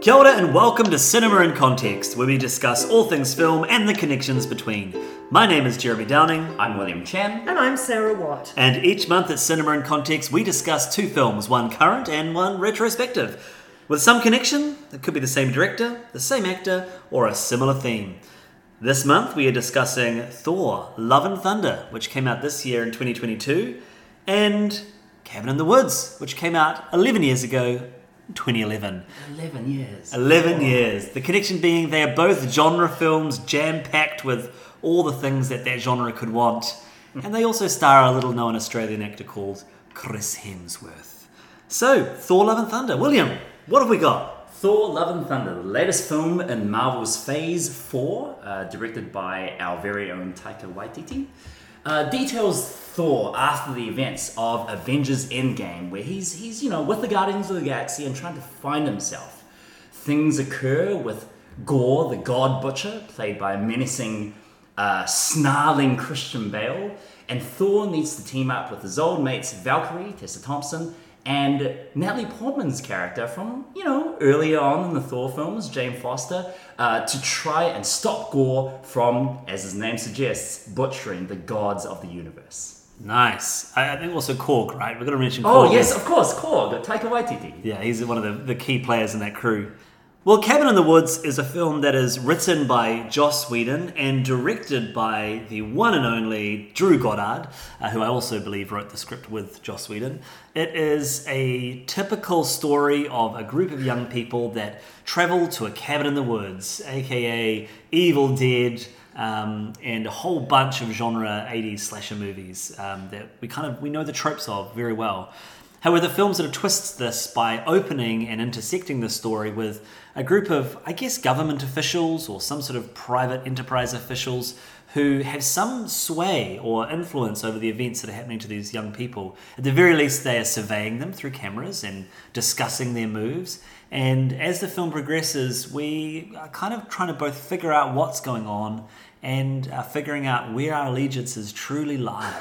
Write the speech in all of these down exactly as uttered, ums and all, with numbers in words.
Kia ora and welcome to Cinema in Context, where we discuss all things film and the connections between. My name is Jeremy Downing. I'm William Chan. And I'm Sarah Watt. And each month at Cinema in Context, we discuss two films, one current and one retrospective, with some connection. It could be the same director, the same actor, or a similar theme. This month we are discussing Thor: Love and Thunder, which came out this year in twenty twenty-two, and Cabin in the Woods, which came out eleven years ago, twenty eleven. eleven years. eleven years. The connection being they are both genre films jam-packed with all the things that that genre could want. And they also star a little-known Australian actor called Chris Hemsworth. So, Thor: Love and Thunder. William, what have we got? Thor: Love and Thunder, the latest film in Marvel's Phase four, uh, directed by our very own Taika Waititi. Uh, details Thor after the events of Avengers Endgame, where he's, he's you know, with the Guardians of the Galaxy and trying to find himself. Things occur with Gorr, the God Butcher, played by a menacing, uh, snarling Christian Bale, and Thor needs to team up with his old mates Valkyrie, Tessa Thompson, and Natalie Portman's character from, you know, earlier on in the Thor films, Jane Foster, uh, to try and stop Gorr from, as his name suggests, butchering the gods of the universe. Nice. I, I think also Korg, right? We're going to mention Korg. Oh, yes, of course, Korg, Taika Waititi. Yeah, he's one of the, the key players in that crew. Well, Cabin in the Woods is a film that is written by Joss Whedon and directed by the one and only Drew Goddard, uh, who I also believe wrote the script with Joss Whedon. It is a typical story of a group of young people that travel to a cabin in the woods, aka Evil Dead, um, and a whole bunch of genre eighties slasher movies um, that we kind of we know the tropes of very well. However, the film sort of twists this by opening and intersecting the story with a group of, I guess, government officials or some sort of private enterprise officials who have some sway or influence over the events that are happening to these young people. At the very least, they are surveying them through cameras and discussing their moves. And as the film progresses, we are kind of trying to both figure out what's going on and uh, figuring out where our allegiances truly lie.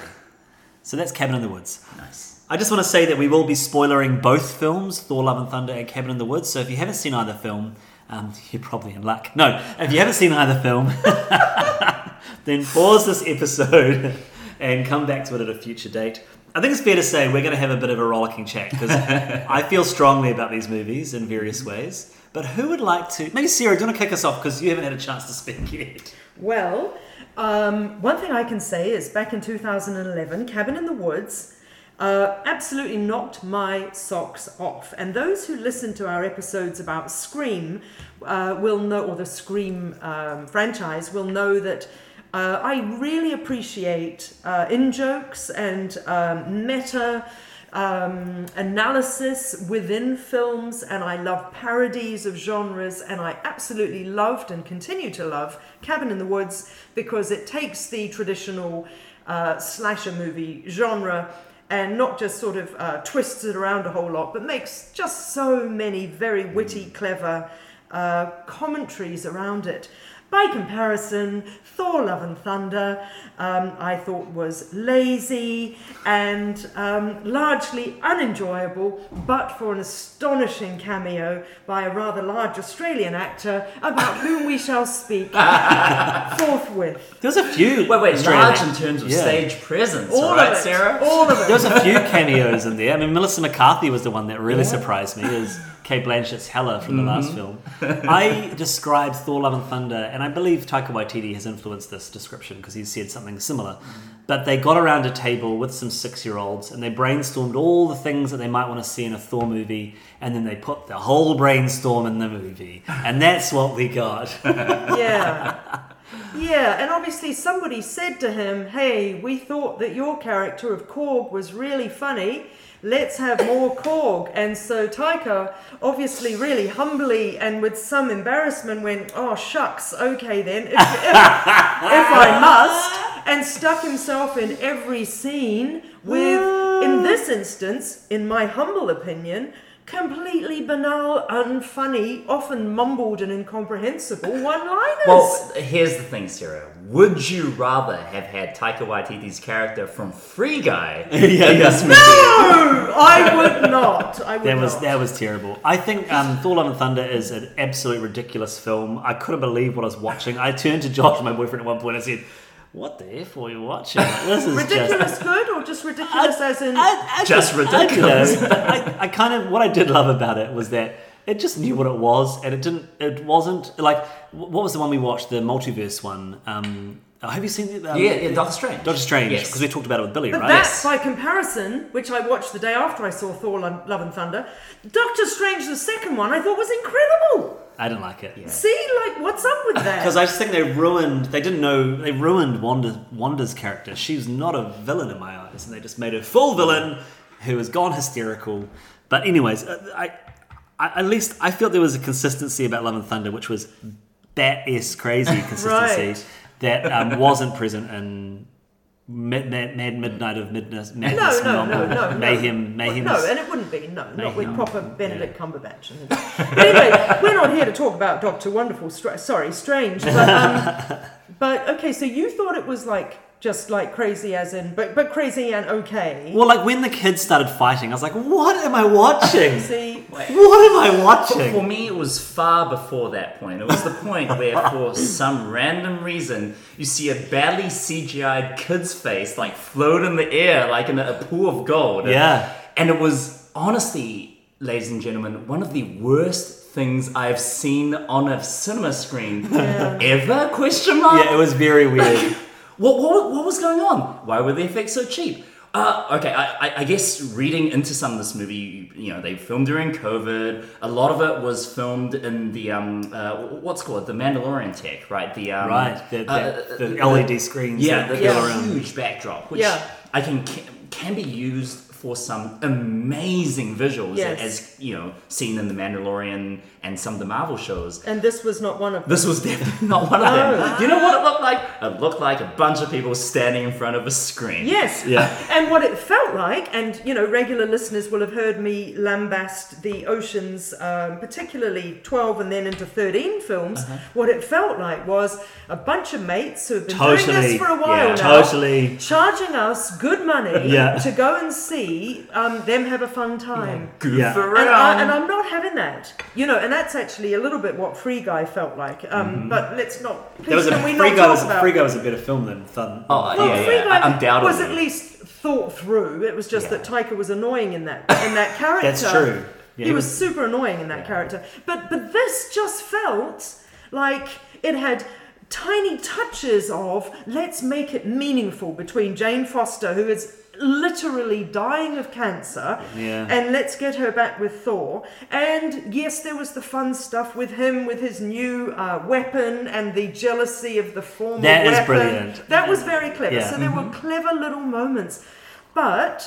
So that's Cabin in the Woods. Nice. I just want to say that we will be spoilering both films, Thor: Love and Thunder and Cabin in the Woods, so if you haven't seen either film, um, you're probably in luck. No, if you haven't seen either film, then pause this episode and come back to it at a future date. I think it's fair to say we're going to have a bit of a rollicking chat, because I feel strongly about these movies in various ways. But who would like to... Maybe Sarah, do you want to kick us off, because you haven't had a chance to speak yet? Well, um, one thing I can say is back in two thousand eleven, Cabin in the Woods... Uh, absolutely knocked my socks off. And those who listen to our episodes about Scream uh, will know, or the Scream um, franchise will know that uh, I really appreciate uh, in-jokes and um, meta um, analysis within films, and I love parodies of genres, and I absolutely loved and continue to love Cabin in the Woods because it takes the traditional uh, slasher movie genre and not just sort of uh, twists it around a whole lot, but makes just so many very witty, clever uh, commentaries around it. By comparison, Thor: Love and Thunder, um, I thought was lazy and um, largely unenjoyable, but for an astonishing cameo by a rather large Australian actor about whom we shall speak forthwith. There's a few. Wait, wait, Australian large act- in terms of yeah. stage presence, all right, of it, Sarah? All of it. There's a few cameos in there. I mean, Melissa McCarthy was the one that really yeah. surprised me. Is Kate Blanchett's Hela from the mm-hmm. last film. I described Thor: Love and Thunder, and I believe Taika Waititi has influenced this description because he said something similar. Mm-hmm. But they got around a table with some six-year-olds and they brainstormed all the things that they might want to see in a Thor movie, and then they put the whole brainstorm in the movie. And that's what we got. yeah. Yeah, and obviously somebody said to him, hey, we thought that your character of Korg was really funny. Let's have more Korg. And so Taika, obviously really humbly and with some embarrassment, went, oh, shucks, okay then, if, if, if I must, and stuck himself in every scene with, in this instance, in my humble opinion, completely banal, unfunny, often mumbled and incomprehensible one-liners. Well, here's the thing, Sarah. Would you rather have had Taika Waititi's character from Free Guy? yeah, yes, no, I would not. I would that was not. That was terrible. I think um, Thor: Love and Thunder is an absolute ridiculous film. I couldn't believe what I was watching. I turned to Josh, my boyfriend, at one point and said, "What the F were you watching? This is ridiculous just, good or just ridiculous I, as in... I, I, just I, ridiculous. I, I, I kind of... What I did love about it was that it just knew what it was and it didn't... It wasn't... Like, what was the one we watched? The multiverse one. Um, have you seen... The, um, yeah, yeah, Doctor Strange. Doctor Strange, because yes. we talked about it with Billy, but right? But that's, yes. by comparison, which I watched the day after I saw Thor, Love and Thunder, Doctor Strange, the second one, I thought was incredible. I didn't like it. Yeah. See, like, what's up with that? Because I just think they ruined, they didn't know, they ruined Wanda, Wanda's character. She's not a villain in my eyes, and they just made her full villain who has gone hysterical. But anyways, I, I at least I felt there was a consistency about Love and Thunder, which was bat-ass crazy consistency right. that um, wasn't present in... Mad, mad, mad Midnight of Midness. Madness, no, no, no, no, no. Mayhem, mayhem. No, and it wouldn't be. No, mayhem. Not with proper Benedict yeah. Cumberbatch. But anyway, we're not here to talk about Doctor Wonderful. Stra- sorry, Strange. But, um, but okay, so you thought it was like just like crazy, as in, but but crazy and okay. Well, like when the kids started fighting, I was like, "What am I watching? See, what am I watching?" For me, it was far before that point. It was the point where, for some random reason, you see a badly C G I'd kid's face like float in the air, like in a pool of gold. Yeah, and it was honestly, ladies and gentlemen, one of the worst things I've seen on a cinema screen yeah. ever. Question mark. Yeah, it was very weird. What, what what was going on? Why were the effects so cheap? Uh, okay, I, I, I guess reading into some of this movie, you know, they filmed during COVID. A lot of it was filmed in the, um, uh, what's called the Mandalorian tech, right? The um, right, the, uh, the, the L E D the, screens. Yeah, the yeah. huge backdrop, which yeah. I can, can can be used for some amazing visuals, yes. as, you know, seen in The Mandalorian and some of the Marvel shows. And this was not one of them. This was definitely not one of no. them. You know what it looked like? It looked like a bunch of people standing in front of a screen. Yes. Yeah. And what it felt like, and, you know, regular listeners will have heard me lambast the Oceans, um, particularly twelve and then into thirteen films, uh-huh. what it felt like was a bunch of mates who have been totally. doing this for a while yeah. now, totally. charging us good money yeah. to go and see Um, them have a fun time. Yeah, goof yeah. around. And, I, and I'm not having that. You know, and that's actually a little bit what Free Guy felt like. Um, mm-hmm. But let's not... Please, was can a, we Free not Guy talk was, about... Free Guy was a better film than Thunder. Oh, well, yeah, Free yeah. Guy Undoubtedly. was at least thought through. It was just yeah. that Taika was annoying in that in that character. That's true. Yeah, he was, was super annoying in that yeah. character. But But this just felt like it had... tiny touches of let's make it meaningful between Jane Foster, who is literally dying of cancer, yeah. and let's get her back with Thor. And yes, there was the fun stuff with him, with his new uh, weapon and the jealousy of the former that weapon. That is brilliant. That was very clever. Yeah. So there mm-hmm. were clever little moments. But,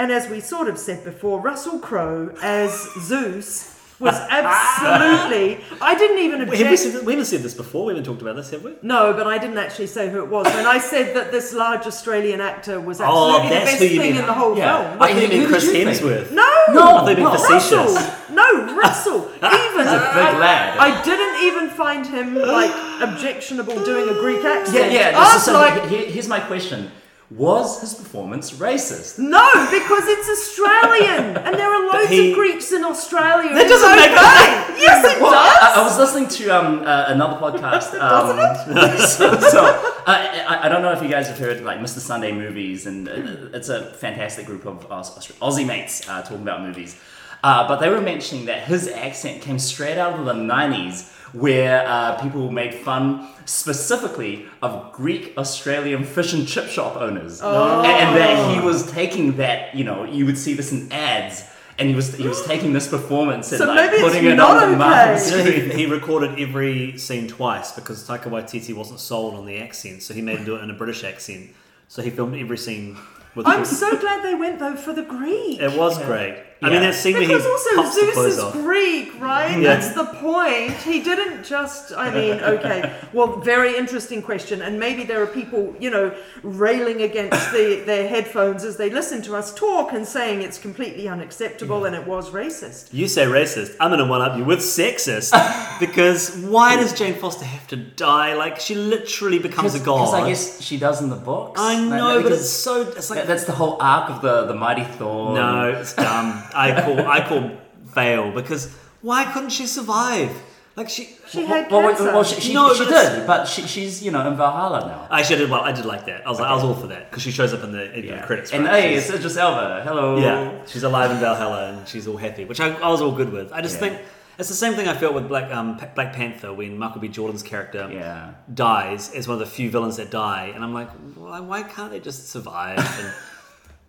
and as we sort of said before, Russell Crowe as Zeus... was absolutely... I didn't even object... Have we, said this, we haven't said this before. We haven't talked about this, have we? No, but I didn't actually say who it was. When I said that this large Australian actor was absolutely oh, the best thing mean. in the whole yeah. film. I thought you meant Chris Hemsworth. No! No, I thought you meant facetious. No, Russell! Even... That's a big I, lad. I didn't even find him, like, objectionable doing a Greek accent. Yeah, yeah. This is like, here, here's my question. Was his performance racist? No, because it's Australian, and there are loads he, of Greeks in Australia. That doesn't okay. make sense. Yes, it well, does. I, I was listening to um, uh, another podcast. Um, doesn't it? so so I, I don't know if you guys have heard like Mister Sunday Movies, and it's a fantastic group of Aussie mates uh, talking about movies. Uh, but they were mentioning that his accent came straight out of the nineties, where uh, people made fun specifically of Greek Australian fish and chip shop owners, oh. and that he was taking that. You know, you would see this in ads, and he was he was taking this performance and so like putting it on okay. the market. He, he recorded every scene twice because Taika Waititi wasn't sold on the accent, so he made him do it in a British accent. So he filmed every scene. With I'm his... so glad they went though for the Greek. It was yeah. great. I yeah. mean, that scene where he pops the clothes off. Because also Zeus is Greek, right? Yeah. That's the point. He didn't just, I mean, okay. Well, very interesting question. And maybe there are people, you know, railing against the, their headphones as they listen to us talk and saying it's completely unacceptable yeah. and it was racist. You say racist. I'm going to one-up you with sexist. Because why does Jane Foster have to die? Like, she literally becomes a god. Because I guess she does in the books. I know, like, but it's so... It's like, that, that's the whole arc of the, the Mighty Thor. No, it's dumb. I call I call fail because why couldn't she survive? Like she she well, had well, cancer. Well, she, she, no, she did, but she, she's you know in Valhalla now. Actually, I did well. I did like that. I was okay. like, I was all for that because she shows up in the, in yeah. the credits. Right? And hey, it's Idris Elba. Hello. Yeah, she's alive in Valhalla and she's all happy, which I, I was all good with. I just yeah. think it's the same thing I felt with Black um, P- Black Panther when Michael B. Jordan's character yeah. dies as one of the few villains that die, and I'm like, why, why can't they just survive? And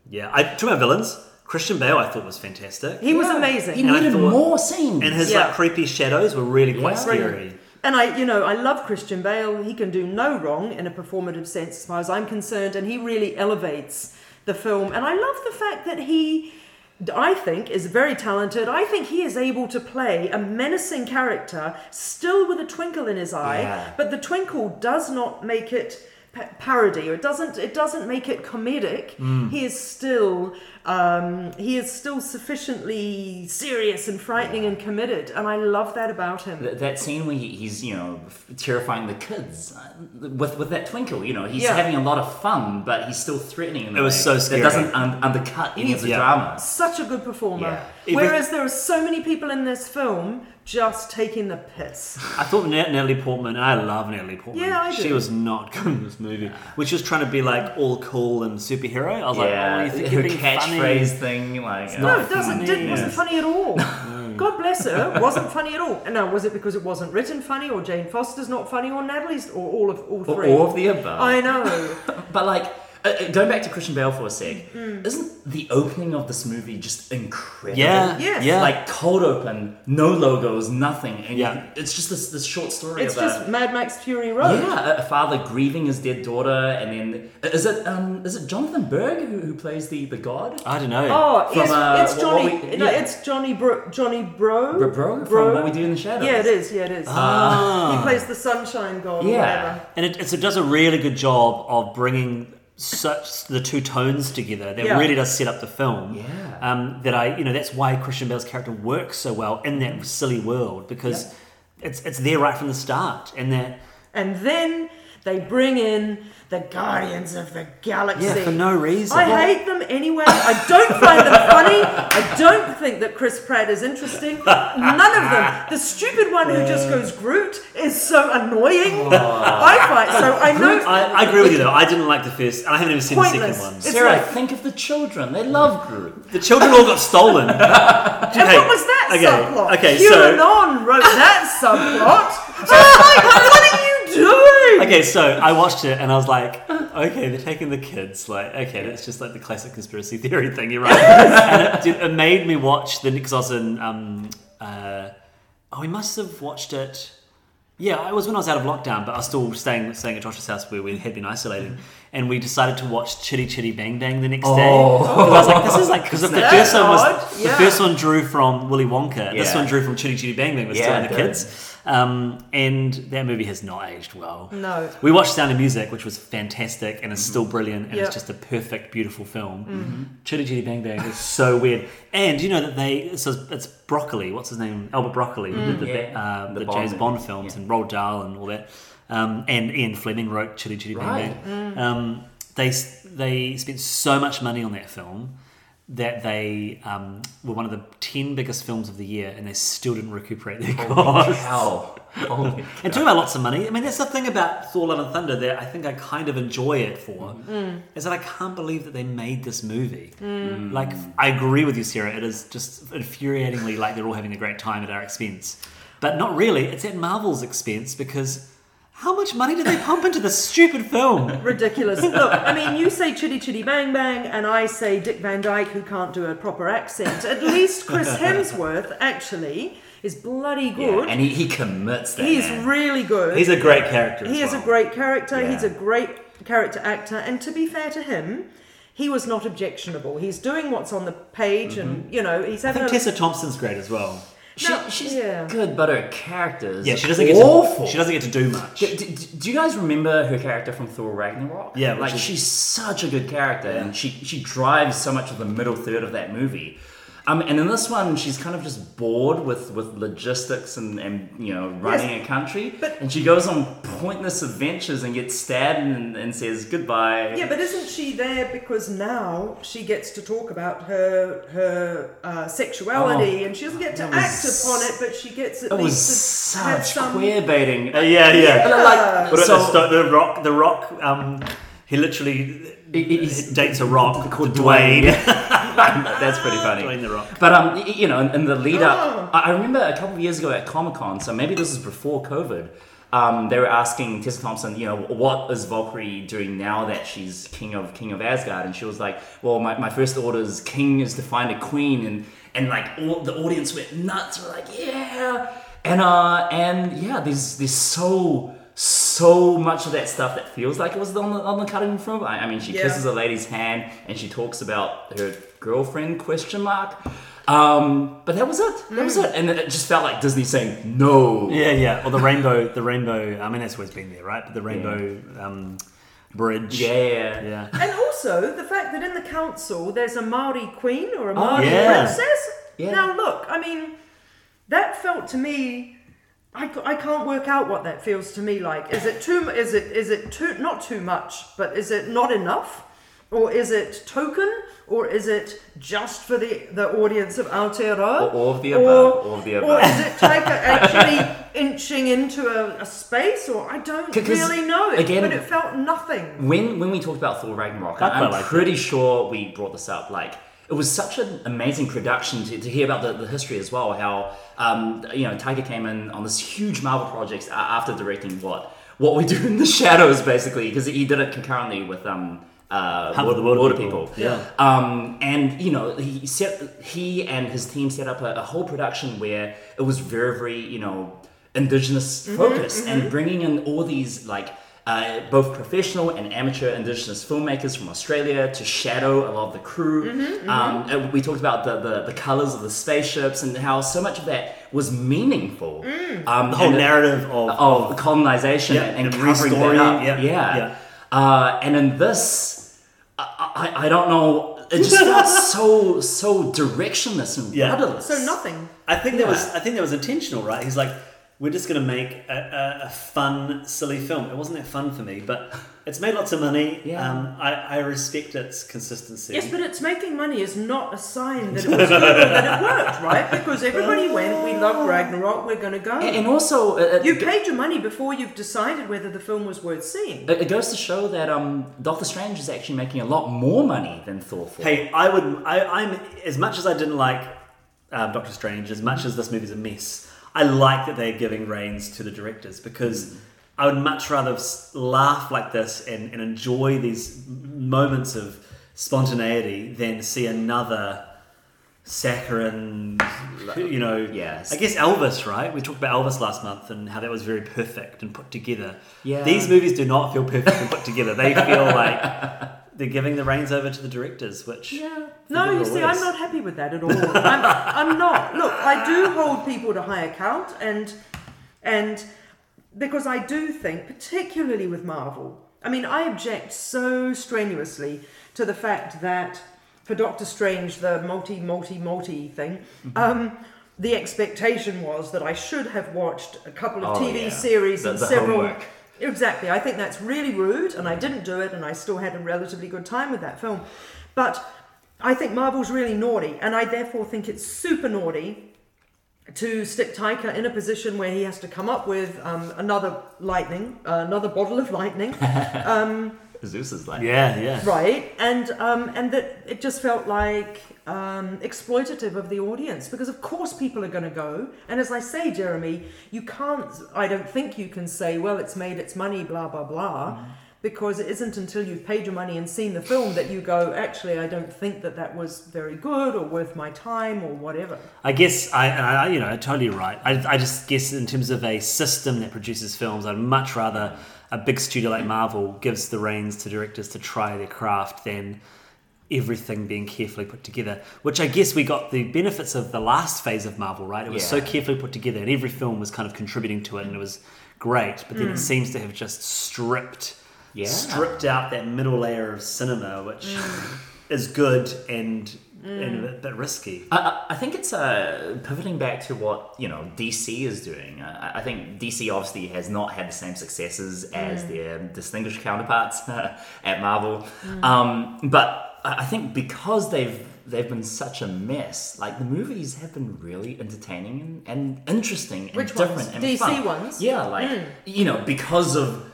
yeah, I, to my villains. Christian Bale, I thought, was fantastic. He yeah. was amazing. He needed thought, more scenes. And his yeah. like creepy shadows were really yeah. quite scary. And I, you know, I love Christian Bale. He can do no wrong in a performative sense, as far as I'm concerned. And he really elevates the film. And I love the fact that he, I think, is very talented. I think he is able to play a menacing character, still with a twinkle in his eye. Yeah. But the twinkle does not make it... parody, or it doesn't it doesn't make it comedic. Mm. He is still um, he is still sufficiently serious and frightening yeah. and committed, and I love that about him. Th- that scene where he, he's you know terrifying the kids uh, with with that twinkle, you know, he's yeah. having a lot of fun, but he's still threatening. It was way. so scary. It doesn't un- undercut any he's, of the yeah. drama. Such a good performer. Yeah. Whereas was... there are so many people in this film just taking the piss. I thought Natalie Portman, and I love Natalie Portman. Yeah, I do. She was not good in this movie, which was trying to be like all cool and superhero. I was yeah. like, oh, you think her catchphrase thing, like it's no, it doesn't. Funny. It wasn't funny at all. God bless her, it wasn't funny at all. And now, was it because it wasn't written funny, or Jane Foster's not funny, or Natalie's, or all of all three? Or all of the above. I know, but like. Uh, going back to Christian Bale for a sec, mm. isn't the opening of this movie just incredible? Yeah, yes. yeah. Like cold open, no logos, nothing. And yeah. you, it's just this, this short story. It's about, just Mad Max Fury Road. Yeah, a, a father grieving his dead daughter, and then is it um, is it Jonathan Berg who, who plays the, the god? I don't know. Oh, from, it's, uh, it's Johnny. What, what we, no, yeah. it's Johnny Bro. Johnny Bro. Bro, bro, bro. From What We Do in the Shadows. Yeah, it is. Yeah, it is. Ah. He plays the Sunshine God. Yeah, or whatever. And it, it's, it does a really good job of bringing. Such the two tones together that yeah. really does set up the film. Yeah. Um, that I, you know, that's why Christian Bale's character works so well in that silly world because yep. it's it's there right from the start. And that, and then they bring in the Guardians of the Galaxy yeah, for no reason. I yeah. hate them anyway. I don't find them funny. I don't think that Chris Pratt is interesting. None of them. The stupid one who just goes Groot is so annoying. Oh. I find so. I know. I, I agree with you though. I didn't like the first. And I haven't even seen pointless. the second one. It's Sarah, like, think of the children. They love Groot. The children all got stolen. And hey, what was that okay, subplot? Okay, Hugh so Anon wrote that subplot. I was like, what are you? Doing? Okay, so I watched it and I was like, okay, they're taking the kids. Like, okay, that's just like the classic conspiracy theory thing, you're right. And it, it made me watch the Nick Zossen. Um, uh, oh, we must have watched it. Yeah, it was when I was out of lockdown, but I was still staying staying at Josh's house where we had been isolating. And we decided to watch Chitty Chitty Bang Bang the next oh. day. Oh. I was like, this is like, because if the first one was, yeah. the first one drew from Willy Wonka, yeah. this one drew from Chitty Chitty Bang Bang, was yeah, still in the kids. Um, and that movie has not aged well. No. We watched Sound of Music, which was fantastic and is mm-hmm. still brilliant and yep. it's just a perfect, beautiful film. Mm-hmm. Chitty Chitty Bang Bang is so weird. And you know that they, so it's Broccoli, what's his name? Albert Broccoli, mm-hmm. who did the, yeah. uh, the, the Bond James Bond films yeah. and Roald Dahl and all that. Um, and Ian Fleming wrote Chitty Chitty Bang right. Bang. Mm. Um, they, they spent so much money on that film that they um, were one of the ten biggest films of the year, and they still didn't recuperate their costs. Holy cow. Holy and talking about lots of money, I mean, that's the thing about Thor: Love and Thunder that I think I kind of enjoy it for, mm. is that I can't believe that they made this movie. Mm. Like, I agree with you, Sarah, it is just infuriatingly like they're all having a great time at our expense. But not really, it's at Marvel's expense because... how much money did they pump into this stupid film? Ridiculous. Look, I mean, you say Chitty Chitty Bang Bang, and I say Dick Van Dyke, who can't do a proper accent. At least Chris Hemsworth, actually, is bloody good. Yeah, and he, he commits that. He's man. really good. He's a great character as He well. is a great character. Yeah. He's a great character actor. And to be fair to him, he was not objectionable. He's doing what's on the page, mm-hmm. and, you know, he's having... I think a... Tessa Thompson's great as well. She, no, she's yeah. good, but her character is yeah, she doesn't awful. Get to, she doesn't get to do much. Do, do, do you guys remember her character from Thor: Ragnarok? Yeah. Like, is... she's such a good character, yeah. and she, she drives so much of the middle third of that movie. Um, and in this one, she's kind of just bored with, with logistics and, and, you know, running yes, a country. But, and she goes on pointless adventures and gets stabbed and, and says goodbye. Yeah, but isn't she there because now she gets to talk about her her uh, sexuality, oh, and she doesn't get to act was, upon it, but she gets at it least was to have some... queer baiting. Uh, yeah, yeah. yeah. Like, but so, the, the rock, the rock. Um, he literally. He dates a rock called Dwayne. Dwayne. That's pretty funny. Dwayne the Rock. But, um, you know, in the lead up, oh. I remember a couple of years ago at Comic-Con, so maybe this is before COVID, um, they were asking Tessa Thompson, you know, what is Valkyrie doing now that she's king of king of Asgard? And she was like, well, my, my first order is king is to find a queen. And, and like, all the audience went nuts. We're like, yeah. And, uh, and yeah, there's, there's so... so much of that stuff that feels like it was on the, on the cutting film. I, I mean, she yeah. kisses a lady's hand and she talks about her girlfriend, question mark. Um, but that was it. That mm. was it. And it just felt like Disney saying, no. Yeah, yeah. Or the rainbow, the rainbow, I mean, that's always been there, right? But the rainbow yeah. um, bridge. Yeah. yeah. And also the fact that in the council, there's a Māori queen or a Māori oh, yeah. princess. Yeah. Now look, I mean, that felt to me... I, I can't work out what that feels to me like. Is it too? Is it is it too? Not too much, but is it not enough, or is it token, or is it just for the, the audience of Aotearoa? Or all of the above. Or, all of the above. Or is it Taika actually inching into a, a space? Or I don't really know. It, again, but it felt nothing. When when we talked about Thor Ragnarok, I'm like pretty that. sure we brought this up. Like. It was such an amazing production to, to hear about the, the history as well, how, um, you know, Taika came in on this huge Marvel project after directing what What We Do in the Shadows, basically, because he did it concurrently with um, uh, Water, the Water, Water People. People. Yeah. Um, and, you know, he set, he and his team set up a, a whole production where it was very, very, you know, indigenous focused, mm-hmm, mm-hmm. and bringing in all these, like, Uh, both professional and amateur Indigenous filmmakers from Australia to shadow a lot of the crew. Mm-hmm, um, mm-hmm. We talked about the, the, the colours of the spaceships and how so much of that was meaningful. Mm. Um, the whole narrative it, of, of... Of colonisation yeah, and covering that up. Yeah. yeah. yeah. Uh, and in this, I, I, I don't know, it just felt so so directionless and yeah. rudderless. So nothing. I think, yeah. that was, I think that was intentional, right? He's like... We're just going to make a, a, a fun, silly film. It wasn't that fun for me, but it's made lots of money. Yeah. Um, I, I respect its consistency. Yes, but it's making money is not a sign that it was good and that it worked, right? Because everybody went, we love Ragnarok, we're going to go. And, and also... It, you paid your money before you've decided whether the film was worth seeing. It, it goes to show that um, Doctor Strange is actually making a lot more money than Thor four. Hey, I would... I, I'm as much as I didn't like uh, Doctor Strange, as much as this movie's a mess... I like that they're giving reins to the directors because mm. I would much rather laugh like this and, and enjoy these moments of spontaneity than see another saccharine, you know, yes. I guess Elvis, right? We talked about Elvis last month and how that was very perfect and put together. Yeah. These movies do not feel perfect and put together. They feel like... They're giving the reins over to the directors, which... Yeah. No, you see, I'm not happy with that at all. I'm, I'm not. Look, I do hold people to high account, and and because I do think, particularly with Marvel, I mean, I object so strenuously to the fact that, for Doctor Strange, the multi, multi, multi thing, mm-hmm. um, the expectation was that I should have watched a couple of oh, T V yeah. series the, and the several... Homework. Exactly. I think that's really rude, and I didn't do it, and I still had a relatively good time with that film. But I think Marvel's really naughty, and I therefore think it's super naughty to stick Taika in a position where he has to come up with um, another lightning, uh, another bottle of lightning. Um, Zeus is lightning. Yeah, yeah. Right, and um, and that it just felt like um, exploitative of the audience, because of course people are going to go. And as I say, Jeremy, you can't. I don't think you can say, well, it's made its money, blah blah blah, mm. because it isn't until you've paid your money and seen the film that you go, actually, I don't think that that was very good or worth my time or whatever. I guess I, I you know, totally right. I, I just guess in terms of a system that produces films, I'd much rather. A big studio like Marvel gives the reins to directors to try their craft than everything being carefully put together, which I guess we got the benefits of the last phase of Marvel, right? It was yeah. so carefully put together, and every film was kind of contributing to it, and it was great. But then mm. it seems to have just stripped yeah. stripped out that middle layer of cinema, which mm. is good and... Mm. and a bit, bit risky. I, I think it's uh, pivoting back to what, you know, D C is doing. I, I think D C obviously has not had the same successes as mm. their distinguished counterparts uh, at Marvel. Mm. Um, but I think because they've they've been such a mess, like the movies have been really entertaining and, and interesting and Which different ones? and D C fun. ones? Yeah, like, mm. you know, because of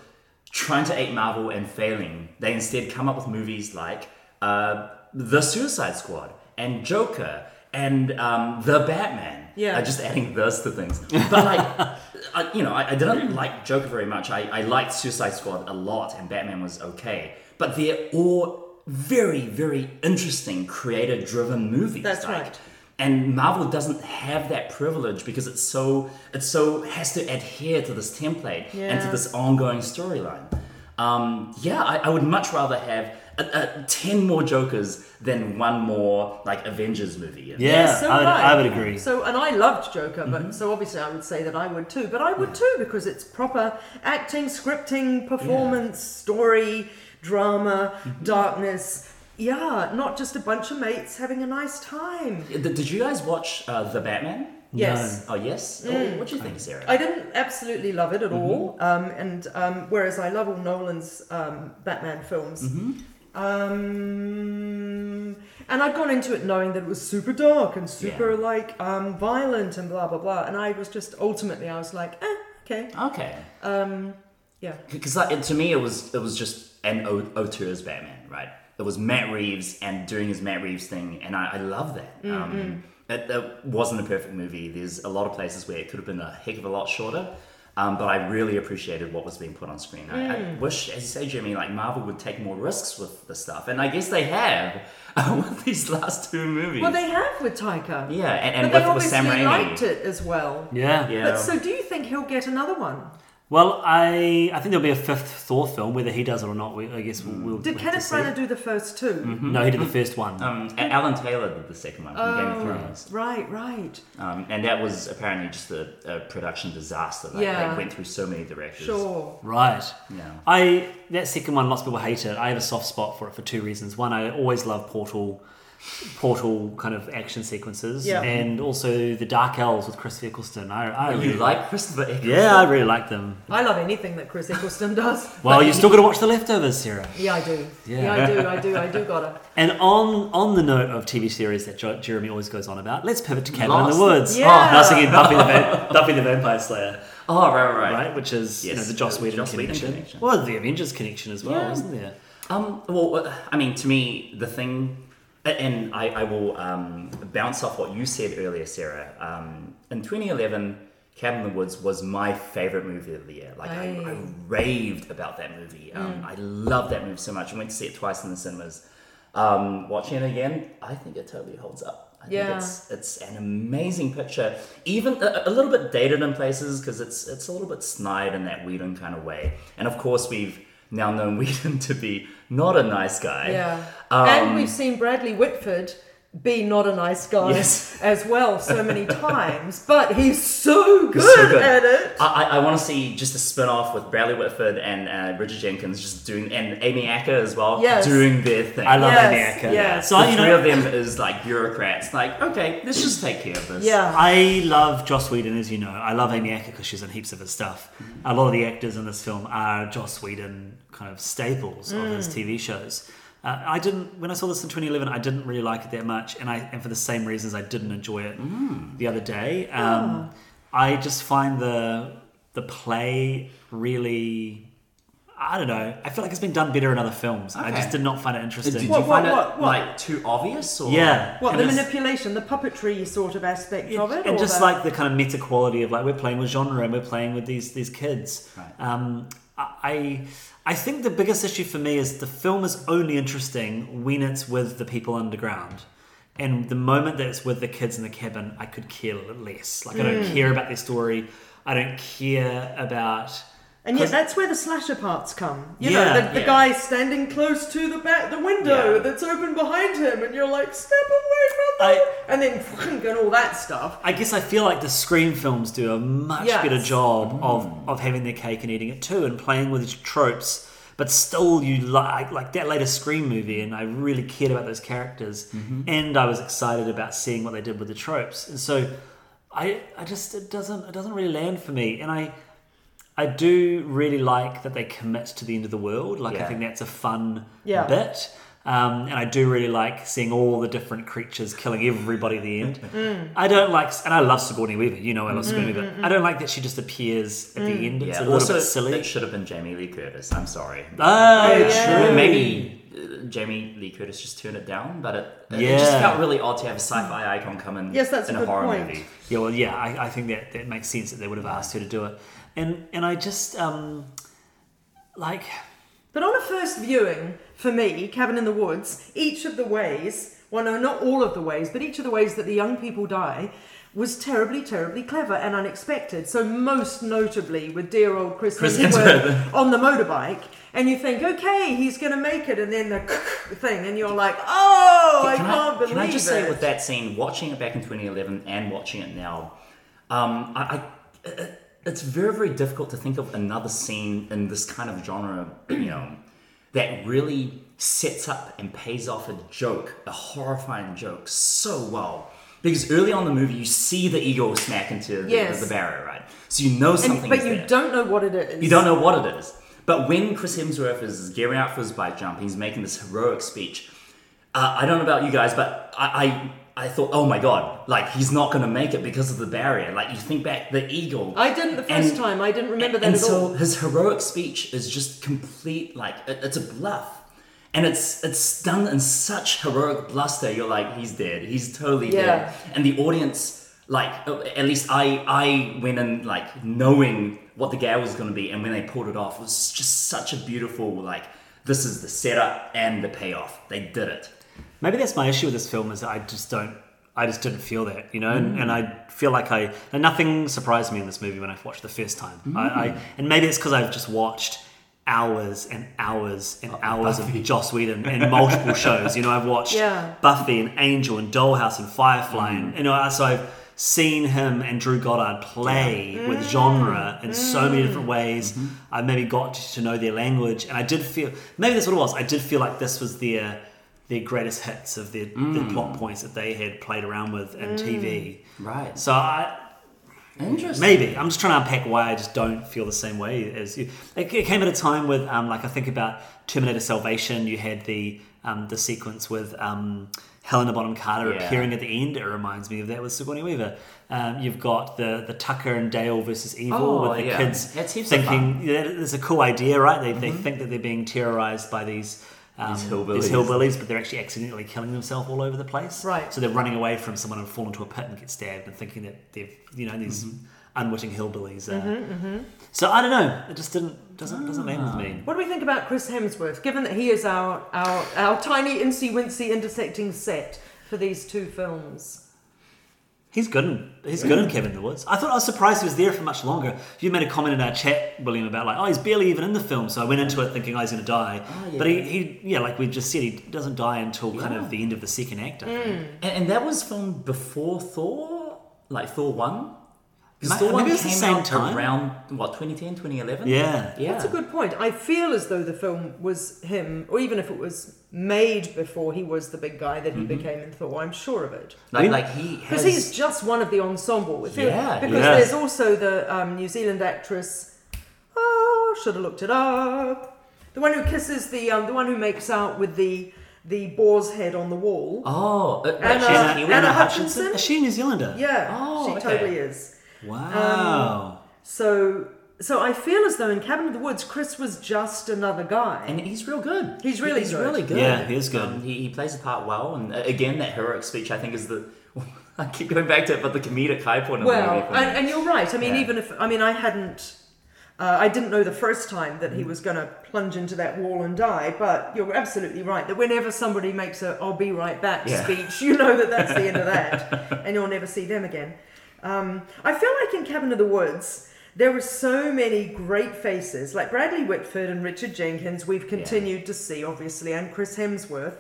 trying to ape Marvel and failing, they instead come up with movies like uh, The Suicide Squad and Joker and um, The Batman. Yeah. Uh, just adding this to things. But, like, I, you know, I, I didn't like Joker very much. I, I liked Suicide Squad a lot, and Batman was okay. But they're all very, very interesting, creator-driven movies. That's like. right. And Marvel doesn't have that privilege because it's so, it so has to adhere to this template yeah. and to this ongoing storyline. Um, yeah, I, I would much rather have... Uh, uh, ten more Jokers than one more like Avengers movie. Yeah, yeah so I, would, right. I would agree. So, and I loved Joker, but mm-hmm. so obviously I would say that I would too. But I would yeah. too because it's proper acting, scripting, performance, yeah. story, drama, mm-hmm. darkness. Yeah, not just a bunch of mates having a nice time. Did you guys watch uh, The Batman? Yes. No. Oh, yes? Mm. Oh, what do you think, Sarah? I didn't absolutely love it at mm-hmm. all. Um, and um, whereas I love all Nolan's um, Batman films. Mm-hmm. Um, and I'd gone into it knowing that it was super dark and super yeah. like um, violent and blah blah blah, and I was just ultimately I was like, eh, okay, okay, um, yeah. Because like, to me, it was it was just an o- auteur's Batman, right? It was Matt Reeves and doing his Matt Reeves thing, and I, I love that. Mm-hmm. Um, it, it wasn't a perfect movie. There's a lot of places where it could have been a heck of a lot shorter. Um, but I really appreciated what was being put on screen. I, mm. I wish, as you say, Jeremy, like Marvel would take more risks with the stuff, and I guess they have uh, with these last two movies. Well, they have with Taika. Yeah, and, and but with, with Sam Raimi. But they obviously liked it as well. Yeah, yeah. But, so, do you think he'll get another one? Well, I I think there'll be a fifth Thor film, whether he does it or not. We, I guess we'll. we'll did Kenneth Branagh do the first two? Mm-hmm. No, he did the first one. Um, Alan Taylor did the second one. Oh, from Game of Thrones. Right, right. Um, and that was apparently just a, a production disaster. Like, yeah, they went through so many directors. Sure. Right. Yeah. I that second one, lots of people hate it. I have a soft spot for it for two reasons. One, I always love Portal. Portal kind of action sequences, yeah. and also the Dark Elves with Chris Eccleston. I, I really you like Christopher Eccleston? Yeah, I really like them. I love anything that Chris Eccleston does. Well, you're still going to watch The Leftovers, Sarah. Yeah, I do. Yeah, yeah I do. I do. I do. Gotta. And on on the note of T V series that jo- Jeremy always goes on about, let's pivot to Cabin Lost. in the Woods. Yeah. Oh, once again, Buffy the, Va- Buffy the Vampire Slayer. Oh, right, right, right. right which is yes. you know, the Joss Whedon connection. connection. Well, the Avengers connection as well, yeah. isn't there? Um, well, I mean, to me, the thing. And I, I will um, bounce off what you said earlier, Sarah. Um, in twenty eleven, Cabin in the Woods was my favourite movie of the year. Like, I, I raved about that movie. Um, mm. I loved that movie so much. I went to see it twice in the cinemas. Um, watching it again, I think it totally holds up. I yeah. think it's, it's an amazing picture. Even a, a little bit dated in places because it's, it's a little bit snide in that Whedon kind of way. And, of course, we've... now known Whedon to be not a nice guy. Yeah. Um, and we've seen Bradley Whitford be not a nice guy yes. as well so many times, but he's so good, he's so good. at it. I, I want to see just a spin-off with Bradley Whitford and uh, Bridget Jenkins just doing, and Amy Acker as well, yes. doing their thing. I love yes. Amy Acker. Yes. So the you three know, of them is like bureaucrats, like, okay, let's just take care of this. Yeah. I love Joss Whedon, as you know. I love Amy Acker because she's in heaps of his stuff. Mm-hmm. A lot of the actors in this film are Joss Whedon kind of staples mm. of his T V shows. Uh, I didn't, when I saw this in twenty eleven, I didn't really like it that much, and I and for the same reasons I didn't enjoy it mm. the other day. Um, oh. I just find the the play really, I don't know, I feel like it's been done better in other films. Okay. I just did not find it interesting. Did, did what, you find what, what, it what? like too obvious? Or? Yeah. What, and the manipulation, the puppetry sort of aspect it, of it? And just the... like the kind of meta quality of like we're playing with genre and we're playing with these, these kids. Right. Um, I... I think the biggest issue for me is the film is only interesting when it's with the people underground. And the moment that it's with the kids in the cabin, I could care less. Like, I don't mm. care about their story. I don't care about And yet that's where the slasher parts come. You yeah, know, the, the yeah. guy standing close to the back, the window yeah. that's open behind him, and you're like, step away from that! And then, and all that stuff. I guess I feel like the Scream films do a much yes. better job mm. of, of having their cake and eating it too, and playing with tropes, but still you like, like that later Scream movie, and I really cared about those characters, mm-hmm. and I was excited about seeing what they did with the tropes. And so, I, I just, it doesn't, it doesn't really land for me, and I... I do really like that they commit to the end of the world. Like, yeah. I think that's a fun yeah. bit. Um, and I do really like seeing all the different creatures killing everybody at the end. Mm. I don't like... And I love Sigourney Weaver. You know I love Sigourney mm, Weaver. Mm, mm. I don't like that she just appears at mm. the end. It's yeah. a little also, bit silly. It should have been Jamie Lee Curtis. I'm sorry. Oh, yeah. yeah. true. Maybe... Jamie Lee Curtis just turned it down, but it, it yeah. just felt really odd to have a sci-fi icon come in, yes, that's in a, a horror point. movie. Yeah, well, yeah, I, I think that, that makes sense that they would have asked her to do it. And and I just, um, like... But on a first viewing, for me, Cabin in the Woods, each of the ways, well, no, not all of the ways, but each of the ways that the young people die was terribly, terribly clever and unexpected. So most notably with dear old Chris Hemsworth on the motorbike. And you think, okay, he's going to make it. And then the thing, and you're like, oh, yeah, can I can't I, believe it. Can I just it. say with that scene, watching it back in twenty eleven and watching it now, um, I, I it, it's very, very difficult to think of another scene in this kind of genre, you know, that really sets up and pays off a joke, a horrifying joke, so well. Because early on in the movie, you see the eagle smack into the, yes. the, the barrier, right? So you know something and, but is But you there. don't know what it is. You don't know what it is. But when Chris Hemsworth is gearing out for his bike jump, he's making this heroic speech. Uh, I don't know about you guys, but I, I I thought, oh my God, like he's not going to make it because of the barrier. Like you think back, the eagle. I didn't the first and, time. I didn't remember that and at so all. And so his heroic speech is just complete, like it, it's a bluff. And it's it's done in such heroic bluster. You're like, he's dead. He's totally yeah. dead. And the audience, like, at least I I went in, like, knowing what the gag was going to be. And when they pulled it off, it was just such a beautiful, like, this is the setup and the payoff. They did it. Maybe that's my issue with this film is that I just don't, I just didn't feel that, you know? Mm. And, and I feel like I, and nothing surprised me in this movie when I watched the first time. Mm. I, I And maybe it's because I've just watched hours and hours and oh, hours Buffy. of Joss Whedon and multiple shows. You know, I've watched yeah. Buffy and Angel and Dollhouse and Firefly, mm. and you know, so I've seen him and Drew Goddard play mm. with genre in mm. so many different ways. Mm-hmm. I maybe got to know their language, and I did feel maybe that's what it was. I did feel like this was their their greatest hits of their, mm. their plot points that they had played around with in mm. T V. Right. So I. Interesting. Maybe. I'm just trying to unpack why I just don't feel the same way as you. It, it came at a time with, um, like, I think about Terminator Salvation. You had the um, the sequence with um, Helena Bonham Carter yeah. appearing at the end. It reminds me of that with Sigourney Weaver. Um, you've got the the Tucker and Dale versus Evil oh, with the yeah. kids That's thinking yeah, there's a cool idea, right? They mm-hmm. they think that they're being terrorized by these. Um, these, hillbillies. these hillbillies, but they're actually accidentally killing themselves all over the place. Right. So they're running away from someone and fall into a pit and get stabbed, and thinking that they've, you know, these mm-hmm. unwitting hillbillies. Uh, mm-hmm, mm-hmm. So I don't know. It just didn't doesn't doesn't land with me. What do we think about Chris Hemsworth? Given that he is our our, our tiny incy wincy intersecting set for these two films. He's good in, he's good in Cabin in the Woods. I thought I was surprised he was there for much longer. You made a comment in our chat, William, about like, oh, he's barely even in the film. So I went into it thinking, oh, he's going to die. Oh, yeah. But he, he, yeah, like we just said, he doesn't die until yeah. kind of the end of the second act. I think. Mm. And, and that was filmed before Thor? Like Thor one? Because Thor one came the same out time. around, what, twenty ten, twenty eleven? Yeah. yeah. That's a good point. I feel as though the film was him, or even if it was made before he was the big guy that he mm-hmm. became in Thor. I'm sure of it. Like, like he has... Because he's just one of the ensemble. Yeah. Because yeah. there's also the um, New Zealand actress... Oh, should have looked it up. The one who kisses the... Um, the one who makes out with the... the boar's head on the wall. Oh. Anna, Anna, Anna, Anna Hutchinson? Hutchinson? Is she a New Zealander? Yeah. Oh, she okay. totally is. Wow. Um, so... So I feel as though in Cabin in the Woods, Chris was just another guy, and he's real good. He's really, he's good. really good. Yeah, he is good. Um, he, he plays the part well, and again, that heroic speech I think is the. I keep going back to it, but the comedic high point of well, the movie. Well, and, and you're right. I mean, yeah. even if I mean, I hadn't, uh, I didn't know the first time that he was going to plunge into that wall and die. But you're absolutely right that whenever somebody makes a "I'll be right back" yeah. speech, you know that that's the end of that, and you'll never see them again. Um, I feel like in Cabin in the Woods. there were so many great faces, like Bradley Whitford and Richard Jenkins, we've continued yeah. to see, obviously, and Chris Hemsworth.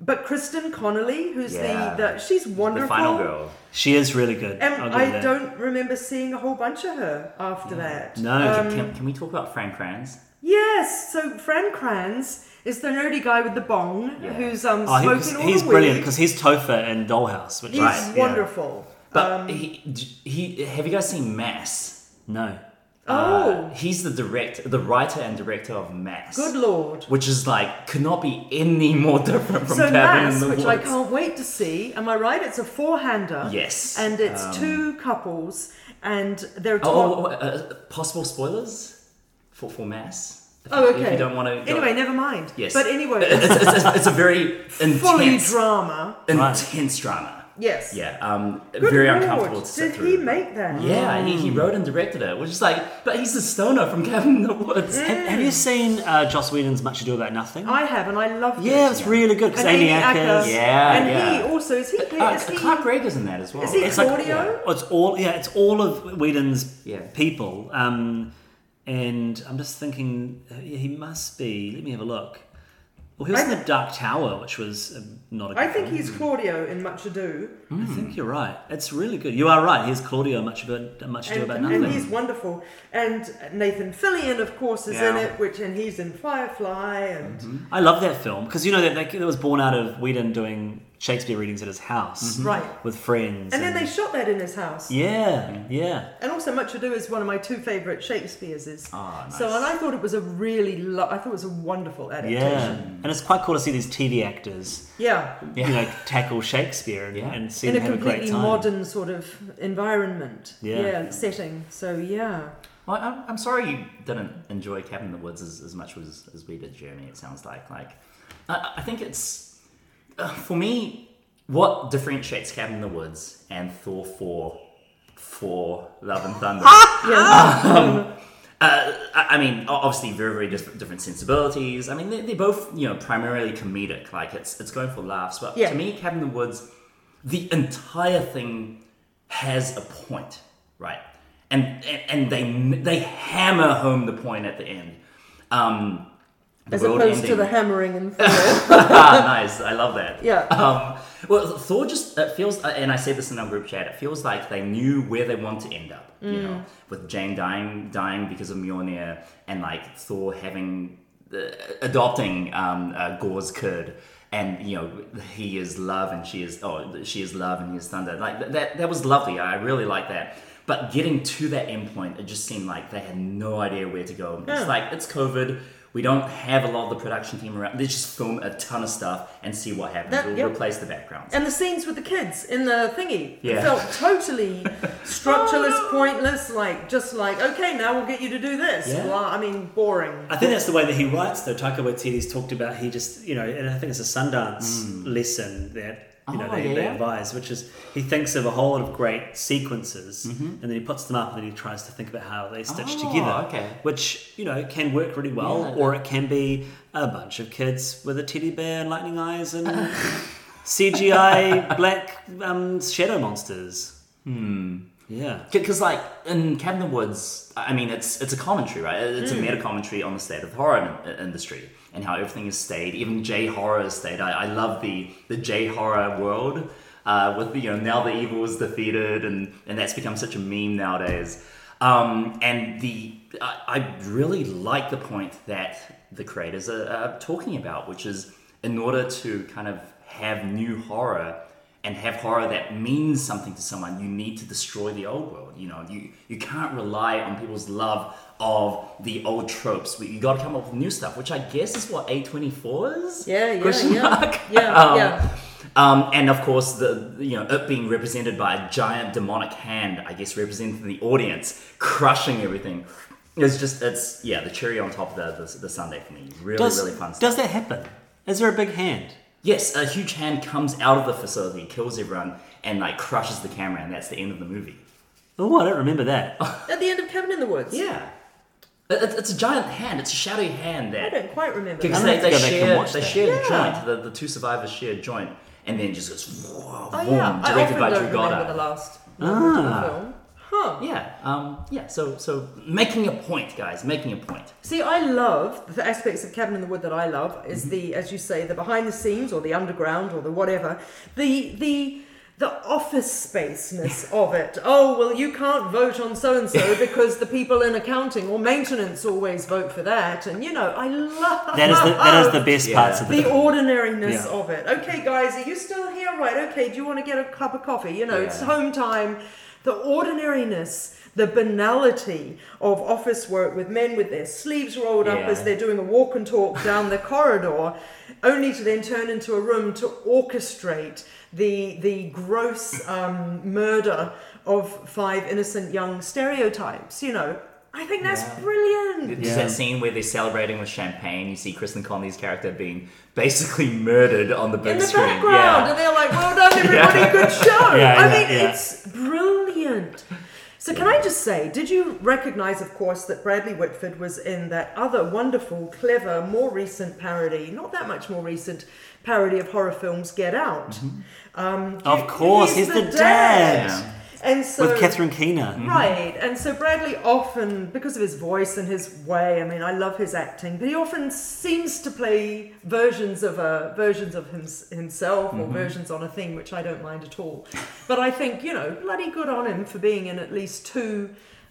But Kristen Connolly, who's yeah. the, the... She's wonderful. The final girl. She is really good. And I that. don't remember seeing a whole bunch of her after yeah. that. No, um, can, can we talk about Fran Kranz? Yes, so Fran Kranz is the nerdy guy with the bong yeah. who's um, oh, smoking was, all the weed. He's brilliant because he's Topher in Dollhouse. Which he's right, wonderful. Yeah. But um, he, he, have you guys seen Mass? No. Oh, uh, he's the direct, the writer and director of Mass. Good lord! Which is like could not be any more different from so Cabin Mass, in the Woods. So Mass, which I can't wait to see. Am I right? It's a four-hander. Yes. And it's um, two couples, and they're. Oh, oh, oh uh, possible spoilers for for Mass. Oh, okay. If you don't want to... Anyway, never mind. Yes. But anyway... it's, it's, it's a very intense... Fully drama. Intense drama. Yes. Yeah. Um, very Lord. uncomfortable to sit Did through. Did he make that? Yeah, mm. he, he wrote and directed it, which is like... But he's the stoner from Cabin in the Woods. Yeah. Have, have you seen uh, Joss Whedon's Much Ado About Nothing? I have, and I loved it. Yeah, it's yeah. really good, because Amy Acker. Yeah, and yeah. he also... Is he... Uh, is he Clark Gregor's in that as well. Is he it's audio? Like, yeah. It's all, yeah, it's all of Whedon's yeah. people. Um... And I'm just thinking, he must be... Let me have a look. Well, he was I, in The Dark Tower, which was uh, not a good I think film. He's Claudio in Much Ado. Mm. I think you're right. It's really good. You are right. He's Claudio in Much Ado, Much Ado and, About Nothing. And he's wonderful. And Nathan Fillion, of course, is yeah. in it, which and he's in Firefly. And mm-hmm. I love that film, because, you know, that, that it was born out of Whedon doing Shakespeare readings at his house. Mm-hmm. Right. With friends. And, and then they shot that in his house. Yeah, yeah. And also Much Ado is one of my two favourite Shakespeare's. Is. Oh, nice. So, and I thought it was a really, lo- I thought it was a wonderful adaptation. Yeah. And it's quite cool to see these T V actors yeah. you know, tackle Shakespeare and, yeah. and see in them have a great time. In a completely modern sort of environment. Yeah. yeah setting. So, yeah. Well, I'm, I'm sorry you didn't enjoy Cabin in the Woods as, as much as, as we did, Jeremy, it sounds like. Like, I, I think it's... Uh, for me, what differentiates Cabin in the Woods and Thor four for Love and Thunder? um, uh, I mean, obviously, very, very different sensibilities. I mean, they're, they're both, you know, primarily comedic. Like, it's it's going for laughs. But yeah. to me, Cabin in the Woods, the entire thing has a point, right? And and, and they they hammer home the point at the end. Um... As opposed ending. to the hammering in Thor. ah, nice. I love that. Yeah. Um, well, Thor just, it feels, and I said this in our group chat, it feels like they knew where they want to end up, mm. you know, with Jane dying dying because of Mjolnir and, like, Thor having, uh, adopting um, uh, Gorr's kid. And, you know, he is love and she is, oh, she is love and he is thunder. Like, that that was lovely. I really like that. But getting to that end point, it just seemed like they had no idea where to go. Yeah. It's like, it's COVID. We don't have a lot of the production team around. They just film a ton of stuff and see what happens. That, we'll yep. replace the backgrounds. And the scenes with the kids in the thingy yeah. felt totally structureless, oh, no. pointless, like just like, okay, now we'll get you to do this. Yeah. Blah, I mean, boring. I think that's the way that he writes, though. Taika Waititi's talked about, he just, you know, and I think it's a Sundance mm. lesson that, you know, oh, they, yeah. they advise, which is he thinks of a whole lot of great sequences mm-hmm. and then he puts them up and then he tries to think about how they stitch oh, together, okay. which, you know, can work really well yeah, or it can be a bunch of kids with a teddy bear and lightning eyes and C G I black um, shadow monsters. Hmm. Yeah. Because, like, in Cabin in the Woods, I mean, it's it's a commentary, right? It's mm. a meta-commentary on the state of the horror in- industry and how everything has stayed. Even J-horror has stayed. I, I love the, the J-horror world uh, with, the, you know, now the evil is defeated and, and that's become such a meme nowadays. Um, and the I, I really like the point that the creators are, are talking about, which is in order to kind of have new horror and have horror that means something to someone, you need to destroy the old world. You know, you, you can't rely on people's love of the old tropes. You got to come up with new stuff, which I guess is what A twenty-four is? Yeah, yeah, Christian yeah. Mark? Yeah, um, yeah. Um, and of course, the you know it being represented by a giant demonic hand, I guess, representing the audience, crushing everything. It's just, it's, yeah, the cherry on top of the, the, the sundae for me. Really, does, really fun stuff. Does that happen? Is there a big hand? Yes, a huge hand comes out of the facility, kills everyone, and like crushes the camera, and that's the end of the movie. Oh, I don't remember that. At the end of Cabin in the Woods. Yeah, it, it's a giant hand. It's a shadowy hand. That I don't quite remember. Because they, they share, they share yeah. joint. The, the two survivors share joint, and then just goes. Whoa, oh, boom, yeah. Directed I often by don't Drew Goddard. The last ah. film. Huh. Yeah. Um, yeah. So, so making a point, guys. Making a point. See, I love the aspects of Cabin in the Wood that I love is mm-hmm. the, as you say, the behind the scenes or the underground or the whatever, the the the office spaceness of it. Oh well, you can't vote on so and so because the people in accounting or maintenance always vote for that, and you know, I love that is the that is the best yeah. parts of the the ordinariness yeah. of it. Okay, guys, are you still here? Right. Okay, do you want to get a cup of coffee? You know, yeah. it's home time. The ordinariness, the banality of office work with men with their sleeves rolled yeah. up as they're doing a walk and talk down the corridor, only to then turn into a room to orchestrate the the gross um, murder of five innocent young stereotypes, you know. I think that's yeah. brilliant. It's yeah. that scene where they're celebrating with champagne. You see Kristen Conley's character being basically murdered on the big screen. In the background. Yeah. And they're like, well done, everybody. yeah. Good show. Yeah, I yeah, mean, yeah. it's brilliant. So can I just say, did you recognize, of course, that Bradley Whitford was in that other wonderful, clever, more recent parody, not that much more recent, parody of horror films, Get Out. Mm-hmm. Um, of course, he's, he's the, the dad. dad. Yeah. And so, with Catherine Keener. Right. And so Bradley often, because of his voice and his way, I mean, I love his acting, but he often seems to play versions of a, versions of him, himself mm-hmm. or versions on a theme, which I don't mind at all. But I think, you know, bloody good on him for being in at least two,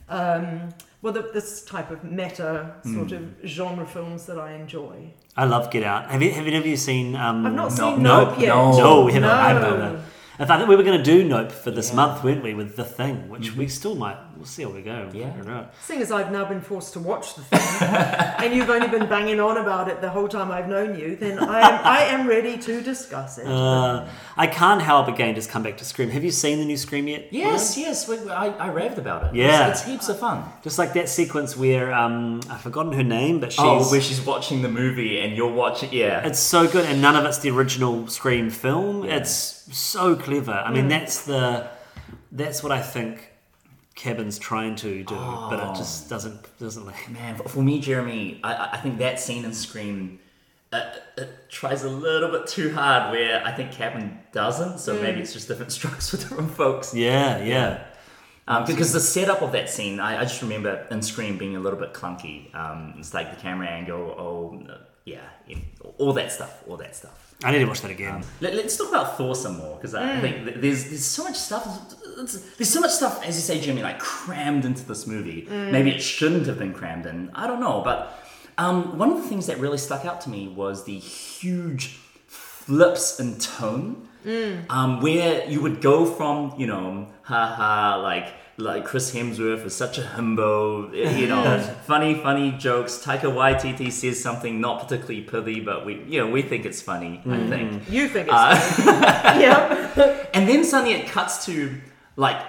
um, well, the, this type of meta sort mm. of genre films that I enjoy. I love Get Out. Have you, have any of you seen... Um, I've not no, seen Nope, nope yet. No, no we haven't. No. I haven't. I think we were going to do Nope for this yeah. month, weren't we, with The Thing, which mm-hmm. we still might. We'll see how we go. Yeah. Seeing as I've now been forced to watch The Thing, and you've only been banging on about it the whole time I've known you, then I am, I am ready to discuss it. Uh, I can't help again just come back to Scream. Have you seen the new Scream yet? Yes, William? yes. We, I, I raved about it. Yeah. It's, it's heaps of fun. Just like that sequence where, um, I've forgotten her name, but she's... Oh, where she's watching the movie and you're watching... Yeah. It's so good, and none of it's the original Scream film. Yeah. It's... so clever. I mean, mm. that's the that's what I think Cabin's trying to do, oh. but it just doesn't doesn't like. Man, for me, Jeremy, I, I think that scene in Scream uh, it tries a little bit too hard. Where I think Cabin doesn't, so mm. maybe it's just different strokes for different folks. Yeah, yeah. Um, because the setup of that scene, I, I just remember in Scream being a little bit clunky. Um, it's like the camera angle. Oh, yeah, yeah, all that stuff. All that stuff. I need to watch that again. Um, let, let's talk about Thor some more, because I mm. think th- there's there's so much stuff. There's so much stuff, as you say, Jimmy, like crammed into this movie. Mm. Maybe it shouldn't have been crammed in. I don't know. But um, one of the things that really stuck out to me was the huge flips in tone, mm. um, where you would go from, you know, haha, like like Chris Hemsworth is such a himbo, you know, funny, funny jokes. Taika Waititi says something not particularly pithy, but we, you know, we think it's funny, mm. I think. You think it's uh, funny. yeah. And then suddenly it cuts to, like,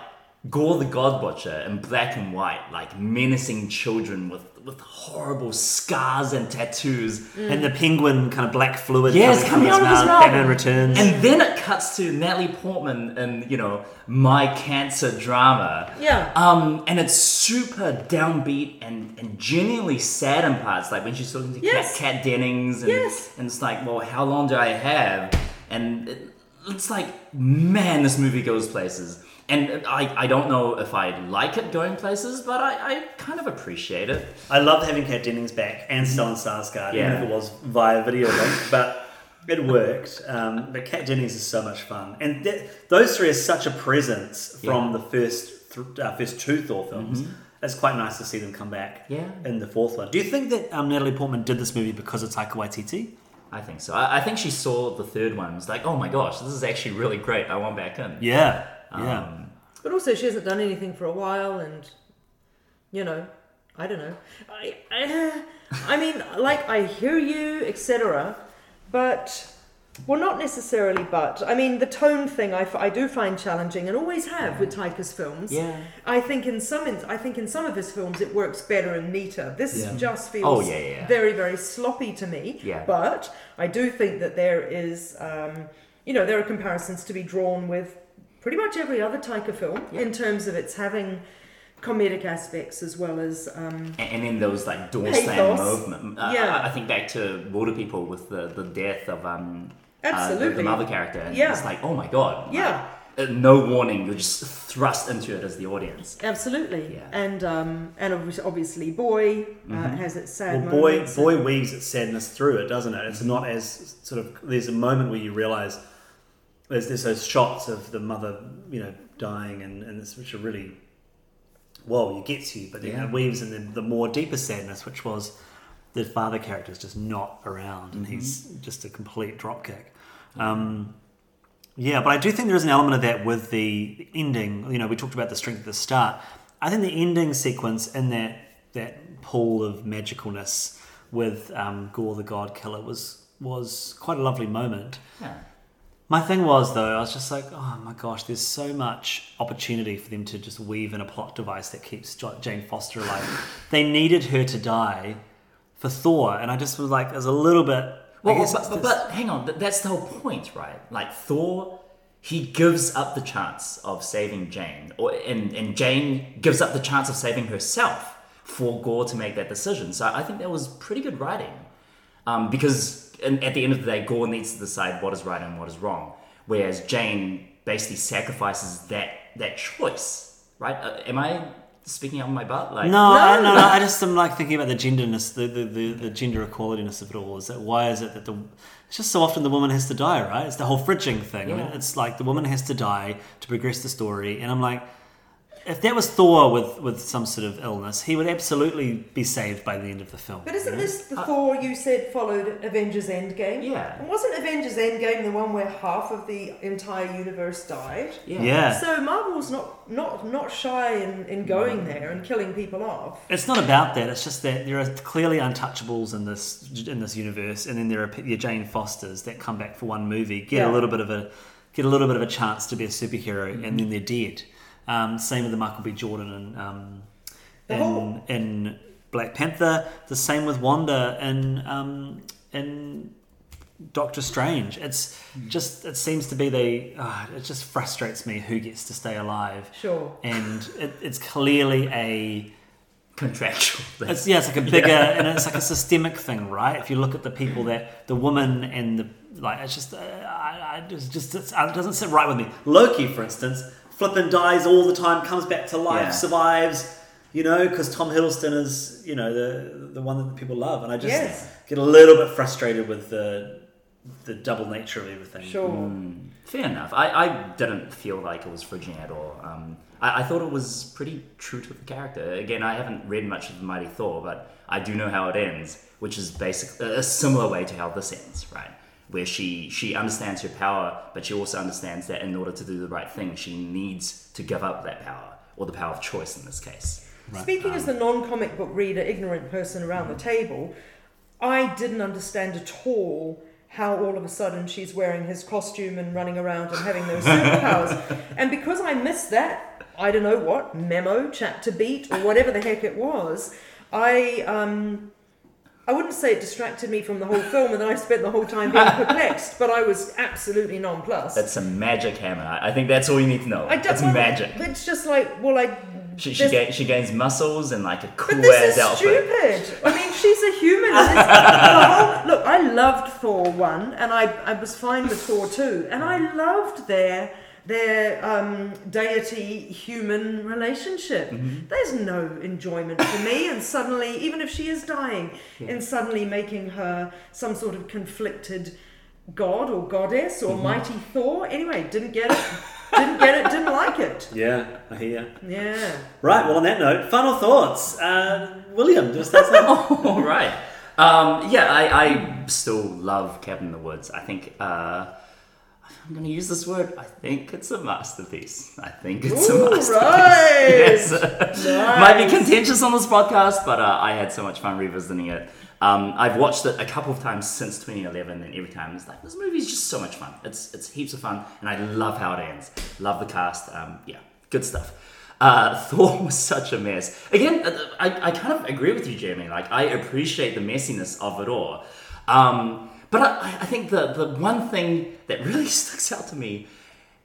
Gorr the God Butcher in black and white, like, menacing children with with horrible scars and tattoos. Mm. And the penguin kind of black fluid yeah, coming, coming out of his mouth. Batman Returns. And then it cuts to Natalie Portman in, you know, My Cancer Drama. Yeah. Um, and it's super downbeat and, and genuinely sad in parts. Like when she's talking to yes. Kat, Kat Dennings. And, yes. and it's like, well, how long do I have? And it, it's like, man, this movie goes places. And I, I don't know if I like it going places, but I, I kind of appreciate it. I love having Kat Dennings back and Stellan Skarsgård, yeah. even if it was via video link, but it worked. Um, but Kat Dennings is so much fun. And that, those three are such a presence from yeah. the first th- uh, first two Thor films. Mm-hmm. It's quite nice to see them come back yeah. in the fourth one. Do you think that um, Natalie Portman did this movie because of Taika Waititi? I think so. I, I think she saw the third one and was like, oh my gosh, this is actually really great. I want back in. Yeah. Yeah, um, but also she hasn't done anything for a while, and you know, I don't know. I, I, I mean, like I hear you, et cetera. But well, not necessarily. But I mean, the tone thing I, I do find challenging, and always have with Taika's films. Yeah, I think in some I think in some of his films it works better and neater. This yeah. just feels oh, yeah, yeah. very very sloppy to me. Yeah, but I do think that there is, um, you know, there are comparisons to be drawn with pretty much every other Taika film yeah. in terms of its having comedic aspects as well as... Um, and, and then those like door-slam movement. Uh, yeah. I, I think back to Water People with the, the death of um, Absolutely. Uh, the, the mother character. And yeah. it's like, oh my God. Like, yeah. no warning, you're just thrust into it as the audience. Absolutely. Yeah. And um, and obviously Boy uh, mm-hmm. has its sad well, Boy, moments. Boy weaves its sadness through it, doesn't it? It's not as sort of... There's a moment where you realise there's, there's those shots of the mother, you know, dying, and, and it's, which are really... Well, you get to you, but then yeah. it weaves in the, the more deeper sadness, which was the father character is just not around, and mm-hmm. he's just a complete dropkick. Um, yeah, but I do think there is an element of that with the ending. You know, we talked about the strength at the start. I think the ending sequence in that that pool of magicalness with um, Gorr the God Killer was was quite a lovely moment. Yeah. My thing was, though, I was just like, oh my gosh, there's so much opportunity for them to just weave in a plot device that keeps Jane Foster alive. They needed her to die for Thor, and I just was like, there's a little bit... Well, but, but, but, but hang on, that's the whole point, right? Like, Thor, he gives up the chance of saving Jane, or and, and Jane gives up the chance of saving herself for Gorr to make that decision. So I think that was pretty good writing, um, because... And at the end of the day, Gorr needs to decide what is right and what is wrong, whereas Jane basically sacrifices that that choice, right? Uh, am I speaking out of my butt? Like, no, no, I, no, no. I just am like thinking about the genderness, the the, the, the gender equalityness of it all. Is that why is it that the it's just so often the woman has to die, right? It's the whole fridging thing. Yeah. I mean, it's like the woman has to die to progress the story, and I'm like, if that was Thor with, with some sort of illness, he would absolutely be saved by the end of the film. But isn't you know? this the uh, Thor you said followed Avengers Endgame? Yeah. And wasn't Avengers Endgame the one where half of the entire universe died? Yeah. yeah. So Marvel's not not, not shy in, in going no. there and killing people off. It's not about that. It's just that there are clearly untouchables in this in this universe, and then there are your Jane Fosters that come back for one movie, get yeah. a little bit of a get a little bit of a chance to be a superhero, mm-hmm. and then they're dead. Um, same with the Michael B. Jordan and um, in, oh. in Black Panther. The same with Wanda in um, in Doctor Strange. It's just it seems to be they. Uh, it just frustrates me who gets to stay alive. Sure. And it, it's clearly a contractual thing. It's, yeah, it's like a bigger yeah. and it's like a systemic thing, right? If you look at the people that the woman and the like, it's just uh, I, I just, just it's, it doesn't sit right with me. Loki, for instance. Flippin' dies all the time, comes back to life, yeah. survives, you know, because Tom Hiddleston is, you know, the the one that people love. And I just yes. get a little bit frustrated with the the double nature of everything. Sure. Mm, fair enough. I, I didn't feel like it was fridging at all. Um, I, I thought it was pretty true to the character. Again, I haven't read much of The Mighty Thor, but I do know how it ends, which is basically a similar way to how this ends, right? Where she, she understands her power, but she also understands that in order to do the right thing, she needs to give up that power, or the power of choice in this case. Right. Speaking um, as the non-comic book reader, ignorant person around the table, I didn't understand at all how all of a sudden she's wearing his costume and running around and having those superpowers. And because I missed that, I don't know what, memo, chapter beat, or whatever the heck it was, I... um. I wouldn't say it distracted me from the whole film and then I spent the whole time being perplexed, but I was absolutely nonplussed. That's some magic hammer. I think that's all you need to know. I don't, that's well, magic. It's just like, well, I... She she, gain, she gains muscles and like a cool-ass outfit. But this is stupid. I mean, she's a human. Whole, look, I loved Thor one and I, I was fine with Thor two and I loved their... their um, deity-human relationship. Mm-hmm. There's no enjoyment for me, and suddenly, even if she is dying, yeah. and suddenly making her some sort of conflicted god or goddess or mm-hmm. mighty Thor. Anyway, didn't get it, didn't get it, didn't like it. Yeah, I hear you. Yeah. Right, well, on that note, final thoughts. Uh, William, just that's all. All right. Um, yeah, I, I still love Cabin in the Woods. I think... Uh, I'm going to use this word. I think it's a masterpiece. I think it's Ooh, a masterpiece. Right. Yes. Nice. Might be contentious on this podcast, but uh, I had so much fun revisiting it. Um, I've watched it a couple of times since twenty eleven, and every time it's like, this movie is just so much fun. It's it's heaps of fun, and I love how it ends. Love the cast. Um, yeah, good stuff. Uh, Thor was such a mess. Again, I, I kind of agree with you, Jeremy. Like, I appreciate the messiness of it all. Um... But I, I think the, the one thing that really sticks out to me,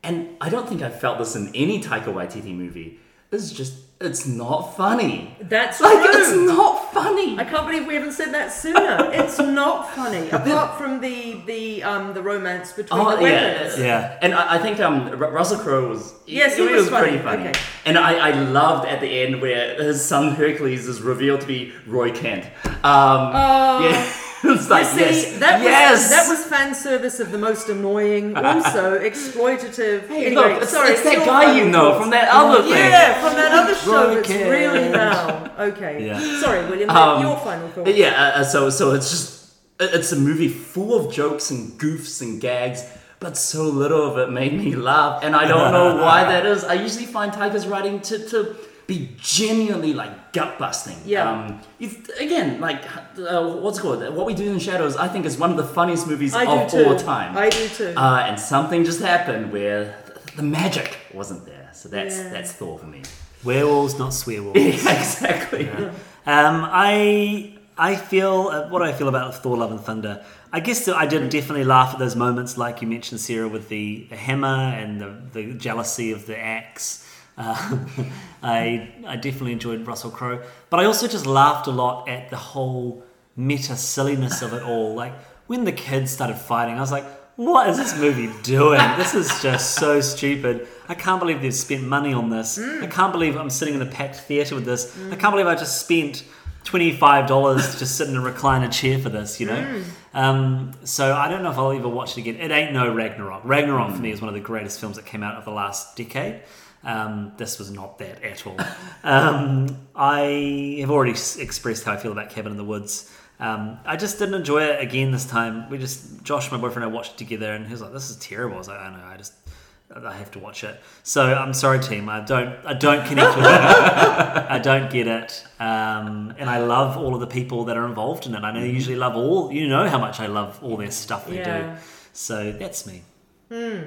and I don't think I've felt this in any Taika Waititi movie, is just, it's not funny. That's like, true. It's not funny. funny. I can't believe we haven't said that sooner. It's not funny, apart from the the um the romance between oh, the weapons. Yeah, yeah. And I, I think um Russell Crowe was yes, he, he was, was funny. pretty funny. Okay. And I, I loved at the end where his son Hercules is revealed to be Roy Kent. Um, uh, yeah. It's like, see, yes, that was, yes, that was fan service of the most annoying, also exploitative. Hey, anyway, look, it's, sorry, it's, it's that guy you know from that other thing. Yeah, from that other show. It's really now. Okay, yeah. Sorry, William. Um, your final thought. Yeah, uh, so so it's just it's a movie full of jokes and goofs and gags, but so little of it made me laugh, and I don't know why that is. I usually find Taika's writing to to. be genuinely like gut busting. Yeah. Um, you've, again, like uh, what's it called? What We Do in the Shadows, I think, is one of the funniest movies I of all time. I do too. Uh, and something just happened where th- the magic wasn't there. So that's yeah. that's Thor for me. Werewolves, not swearwolves. Yeah, exactly. Yeah. Um, I I feel uh, what I feel about Thor: Love and Thunder. I guess I did definitely laugh at those moments, like you mentioned, Sarah, with the hammer and the, the jealousy of the axe. Uh, I I definitely enjoyed Russell Crowe, but I also just laughed a lot at the whole meta silliness of it all. Like when the kids started fighting, I was like, what is this movie doing? This is just so stupid. I can't believe they've spent money on this. mm. I can't believe I'm sitting in a packed theatre with this. mm. I can't believe I just spent twenty-five dollars to just sit in a recliner chair for this, you know. mm. Um, so I don't know if I'll ever watch it again. It ain't no Ragnarok. Ragnarok mm. for me is one of the greatest films that came out of the last decade. Um, this was not that at all. Um, I have already s- expressed how I feel about Cabin in the Woods. Um, I just didn't enjoy it again this time. We just, Josh, my boyfriend, and I watched it together, and he was like, "This is terrible." I was like, "I know, I just, I have to watch it." So I'm sorry, team. I don't, I don't connect with it. I don't get it. Um, and I love all of the people that are involved in it. I know you usually love all. You know how much I love all their stuff they yeah. do. So that's me. Hmm.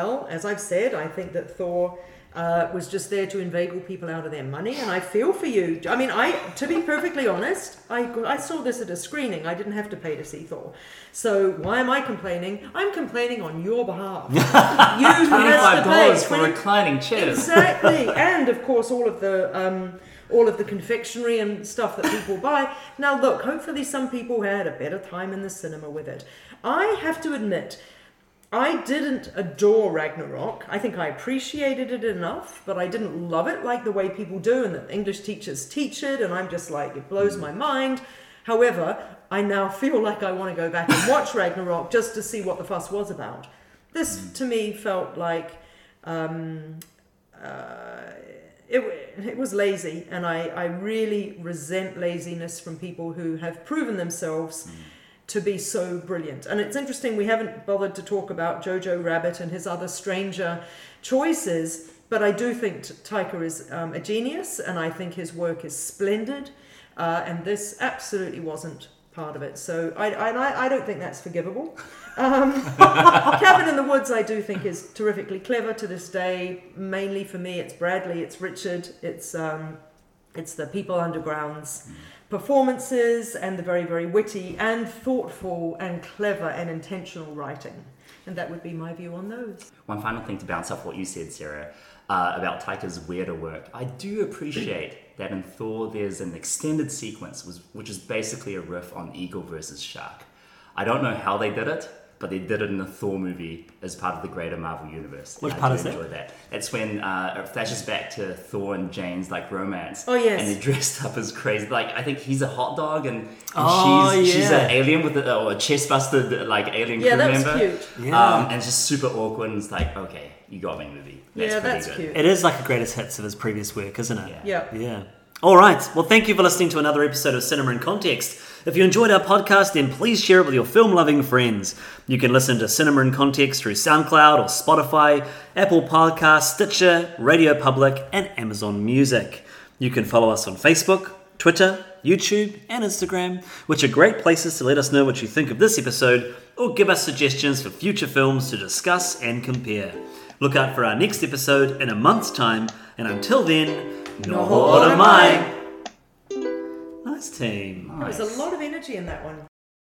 Well, as I've said, I think that Thor uh, was just there to inveigle people out of their money, and I feel for you. I mean, I to be perfectly honest, I, I saw this at a screening. I didn't have to pay to see Thor. So why am I complaining? I'm complaining on your behalf. You have to pay for reclining chairs. Exactly, and of course all of the... Um, all of the confectionery and stuff that people buy. Now look, hopefully some people had a better time in the cinema with it. I have to admit... I didn't adore Ragnarok. I think I appreciated it enough, but I didn't love it like the way people do and that English teachers teach it, and I'm just like, it blows my mind. However, I now feel like I want to go back and watch Ragnarok just to see what the fuss was about. This, to me, felt like um, uh, it, it was lazy, and I, I really resent laziness from people who have proven themselves to be so brilliant. And it's interesting, we haven't bothered to talk about Jojo Rabbit and his other stranger choices, but I do think Taika is um, a genius, and I think his work is splendid, uh, and this absolutely wasn't part of it. So I, I, I don't think that's forgivable. Um, Cabin in the Woods I do think is terrifically clever to this day. Mainly for me it's Bradley, it's Richard, it's um, it's the People Underground's performances and the very, very witty and thoughtful and clever and intentional writing. And that would be my view on those. One final thing to bounce off what you said, Sarah, uh, about Taika's weirder work. I do appreciate that in Thor there's an extended sequence which is basically a riff on Eagle versus Shark. I don't know how they did it, but they did it in the Thor movie as part of the greater Marvel universe. Which part is that? I enjoy that. That's when uh, it flashes back to Thor and Jane's like romance. Oh yes. And they're dressed up as crazy. Like I think he's a hot dog and, and oh, she's yeah. she's an alien with a, or a chest busted like alien yeah, crew member. Yeah, that was cute. Yeah. Um, and it's just super awkward. And it's like, okay, you got me, movie. That's yeah, that's good. Cute. It is like the greatest hits of his previous work, isn't it? Yeah. Yeah. yeah. All right. Well, thank you for listening to another episode of Cinema in Context. If you enjoyed our podcast, then please share it with your film-loving friends. You can listen to Cinema in Context through SoundCloud or Spotify, Apple Podcasts, Stitcher, Radio Public, and Amazon Music. You can follow us on Facebook, Twitter, YouTube, and Instagram, which are great places to let us know what you think of this episode or give us suggestions for future films to discuss and compare. Look out for our next episode in a month's time, and until then, Noho Oramai! Nice team. Nice. There was a lot of energy in that one.